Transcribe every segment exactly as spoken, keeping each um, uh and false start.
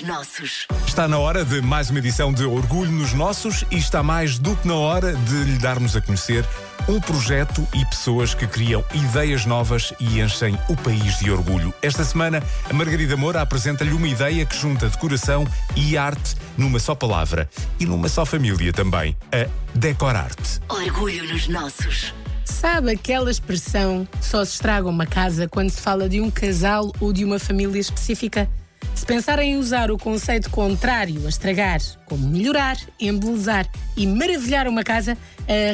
nos nossos. Está na hora de mais uma edição de Orgulho nos Nossos e está mais do que na hora de lhe darmos a conhecer um projeto e pessoas que criam ideias novas e enchem o país de orgulho. Esta semana, a Margarida Moura apresenta-lhe uma ideia que junta decoração e arte numa só palavra e numa só família também, a Decorarte. Orgulho nos Nossos. Sabe aquela expressão só se estraga uma casa quando se fala de um casal ou de uma família específica? Se pensarem em usar o conceito contrário a estragar, como melhorar, embelezar e maravilhar uma casa,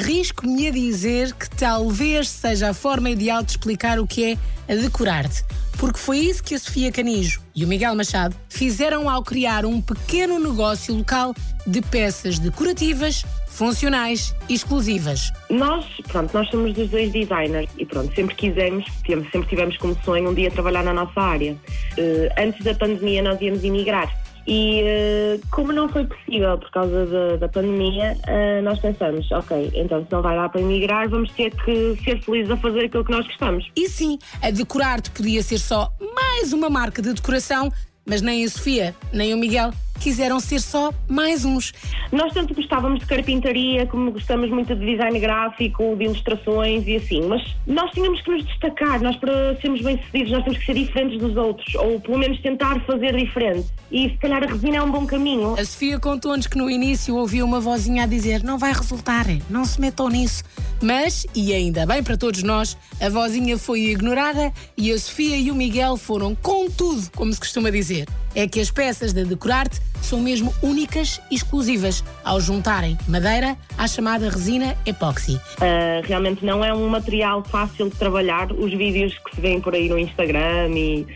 arrisco-me a dizer que talvez seja a forma ideal de explicar o que é a Decorarte. Porque foi isso que a Sofia Canijo e o Miguel Machado fizeram ao criar um pequeno negócio local de peças decorativas, funcionais e exclusivas. Nós, pronto, nós somos dos dois designers e pronto, sempre quisemos, sempre tivemos como sonho um dia trabalhar na nossa área. Uh, antes da pandemia nós íamos emigrar e uh, como não foi possível por causa da, da pandemia, uh, nós pensamos, ok, então se não vai dar para emigrar, vamos ter que ser felizes a fazer aquilo que nós gostamos. E sim, a Decorarte podia ser só mais uma marca de decoração, mas nem a Sofia, nem o Miguel quiseram ser só mais uns. Nós tanto gostávamos de carpintaria, como gostamos muito de design gráfico, de ilustrações e assim, mas nós tínhamos que nos destacar, nós para sermos bem-sucedidos, nós temos que ser diferentes dos outros, ou pelo menos tentar fazer diferente. E se calhar a resina é um bom caminho. A Sofia contou-nos que no início ouvia uma vozinha a dizer não vai resultar, não se metam nisso. Mas, e ainda bem para todos nós, a vozinha foi ignorada e a Sofia e o Miguel foram com tudo, como se costuma dizer. É que as peças da Decorarte são mesmo únicas e exclusivas ao juntarem madeira à chamada resina epóxi. Uh, realmente não é um material fácil de trabalhar. Os vídeos que se vêem por aí no Instagram e,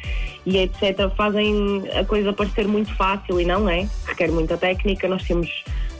e etcétera fazem a coisa parecer muito fácil e não é. Requer muita técnica. Nós temos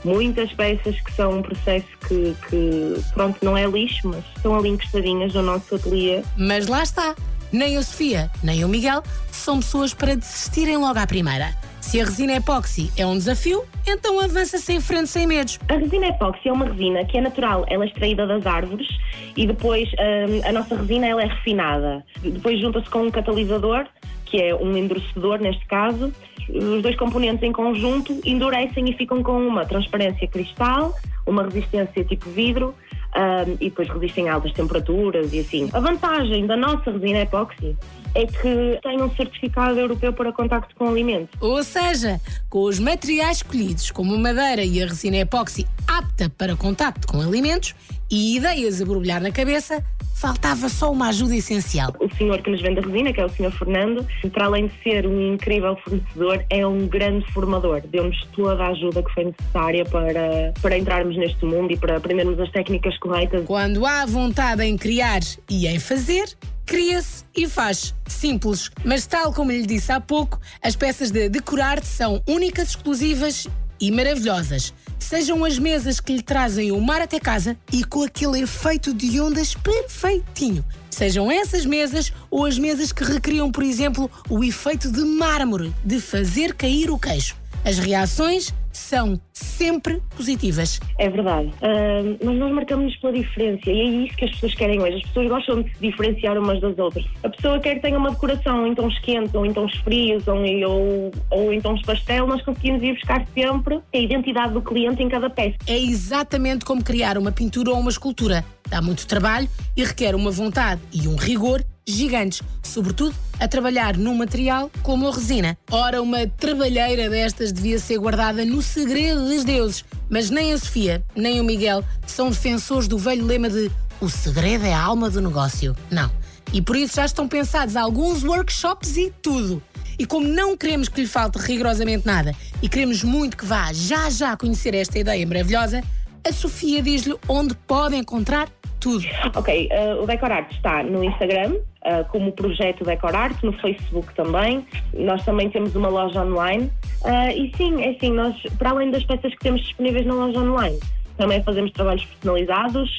muitas peças que são um processo que, que pronto, não é lixo, mas estão ali encostadinhas no nosso ateliê. Mas lá está. Nem a Sofia, nem o Miguel são pessoas para desistirem logo à primeira. Se a resina epóxi é um desafio, então avança-se em frente sem medos. A resina epóxi é uma resina que é natural, ela é extraída das árvores e depois um, a nossa resina ela é refinada. Depois junta-se com um catalisador, que é um endurecedor neste caso. Os dois componentes em conjunto endurecem e ficam com uma transparência cristal, uma resistência tipo vidro, Um, e depois resistem a altas temperaturas e assim. A vantagem da nossa resina epóxi é que tem um certificado europeu para contacto com alimento. Ou seja, com os materiais escolhidos, como madeira e a resina epóxi apta para contacto com alimentos e ideias a borbulhar na cabeça, faltava só uma ajuda essencial. O senhor que nos vende a resina, que é o senhor Fernando, para além de ser um incrível fornecedor, é um grande formador. Deu-nos toda a ajuda que foi necessária para, para entrarmos neste mundo e para aprendermos as técnicas corretas. Quando há vontade em criar e em fazer, cria-se e faz. Simples. Mas tal como lhe disse há pouco, as peças de Decorarte são únicas, exclusivas e maravilhosas. Sejam as mesas que lhe trazem o mar até casa e com aquele efeito de ondas perfeitinho. Sejam essas mesas ou as mesas que recriam, por exemplo, o efeito de mármore, de fazer cair o queijo. As reações são sempre positivas. É verdade. Uh, mas nós marcamos-nos pela diferença e é isso que as pessoas querem hoje. As pessoas gostam de se diferenciar umas das outras. A pessoa quer que tenha uma decoração em tons quentes, ou em tons frios, ou, ou, ou em tons pastel. Nós conseguimos ir buscar sempre a identidade do cliente em cada peça. É exatamente como criar uma pintura ou uma escultura. Dá muito trabalho e requer uma vontade e um rigor gigantes, sobretudo a trabalhar num material como a resina. Ora, uma trabalheira destas devia ser guardada no segredo dos deuses, mas nem a Sofia, nem o Miguel são defensores do velho lema de o segredo é a alma do negócio. Não. E por isso já estão pensados alguns workshops e tudo. E como não queremos que lhe falte rigorosamente nada e queremos muito que vá já já conhecer esta ideia maravilhosa, a Sofia diz-lhe onde pode encontrar tudo. Ok, uh, o Decorarte está no Instagram, uh, como projeto Decorarte, no Facebook também. Nós também temos uma loja online. Uh, e sim, é assim, nós, para além das peças que temos disponíveis na loja online, também fazemos trabalhos personalizados.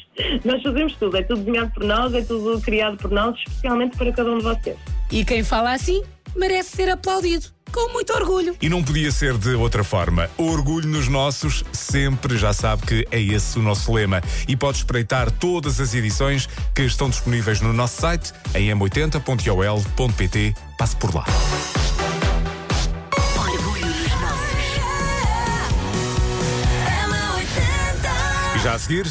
Nós fazemos tudo, é tudo desenhado por nós, é tudo criado por nós, especialmente para cada um de vocês. E quem fala assim merece ser aplaudido. Com muito orgulho. E não podia ser de outra forma. O orgulho nos nossos sempre, já sabe que é esse o nosso lema. E pode espreitar todas as edições que estão disponíveis no nosso site em m oitenta ponto i o l ponto p t. Passe por lá. Orgulho. já a seguir.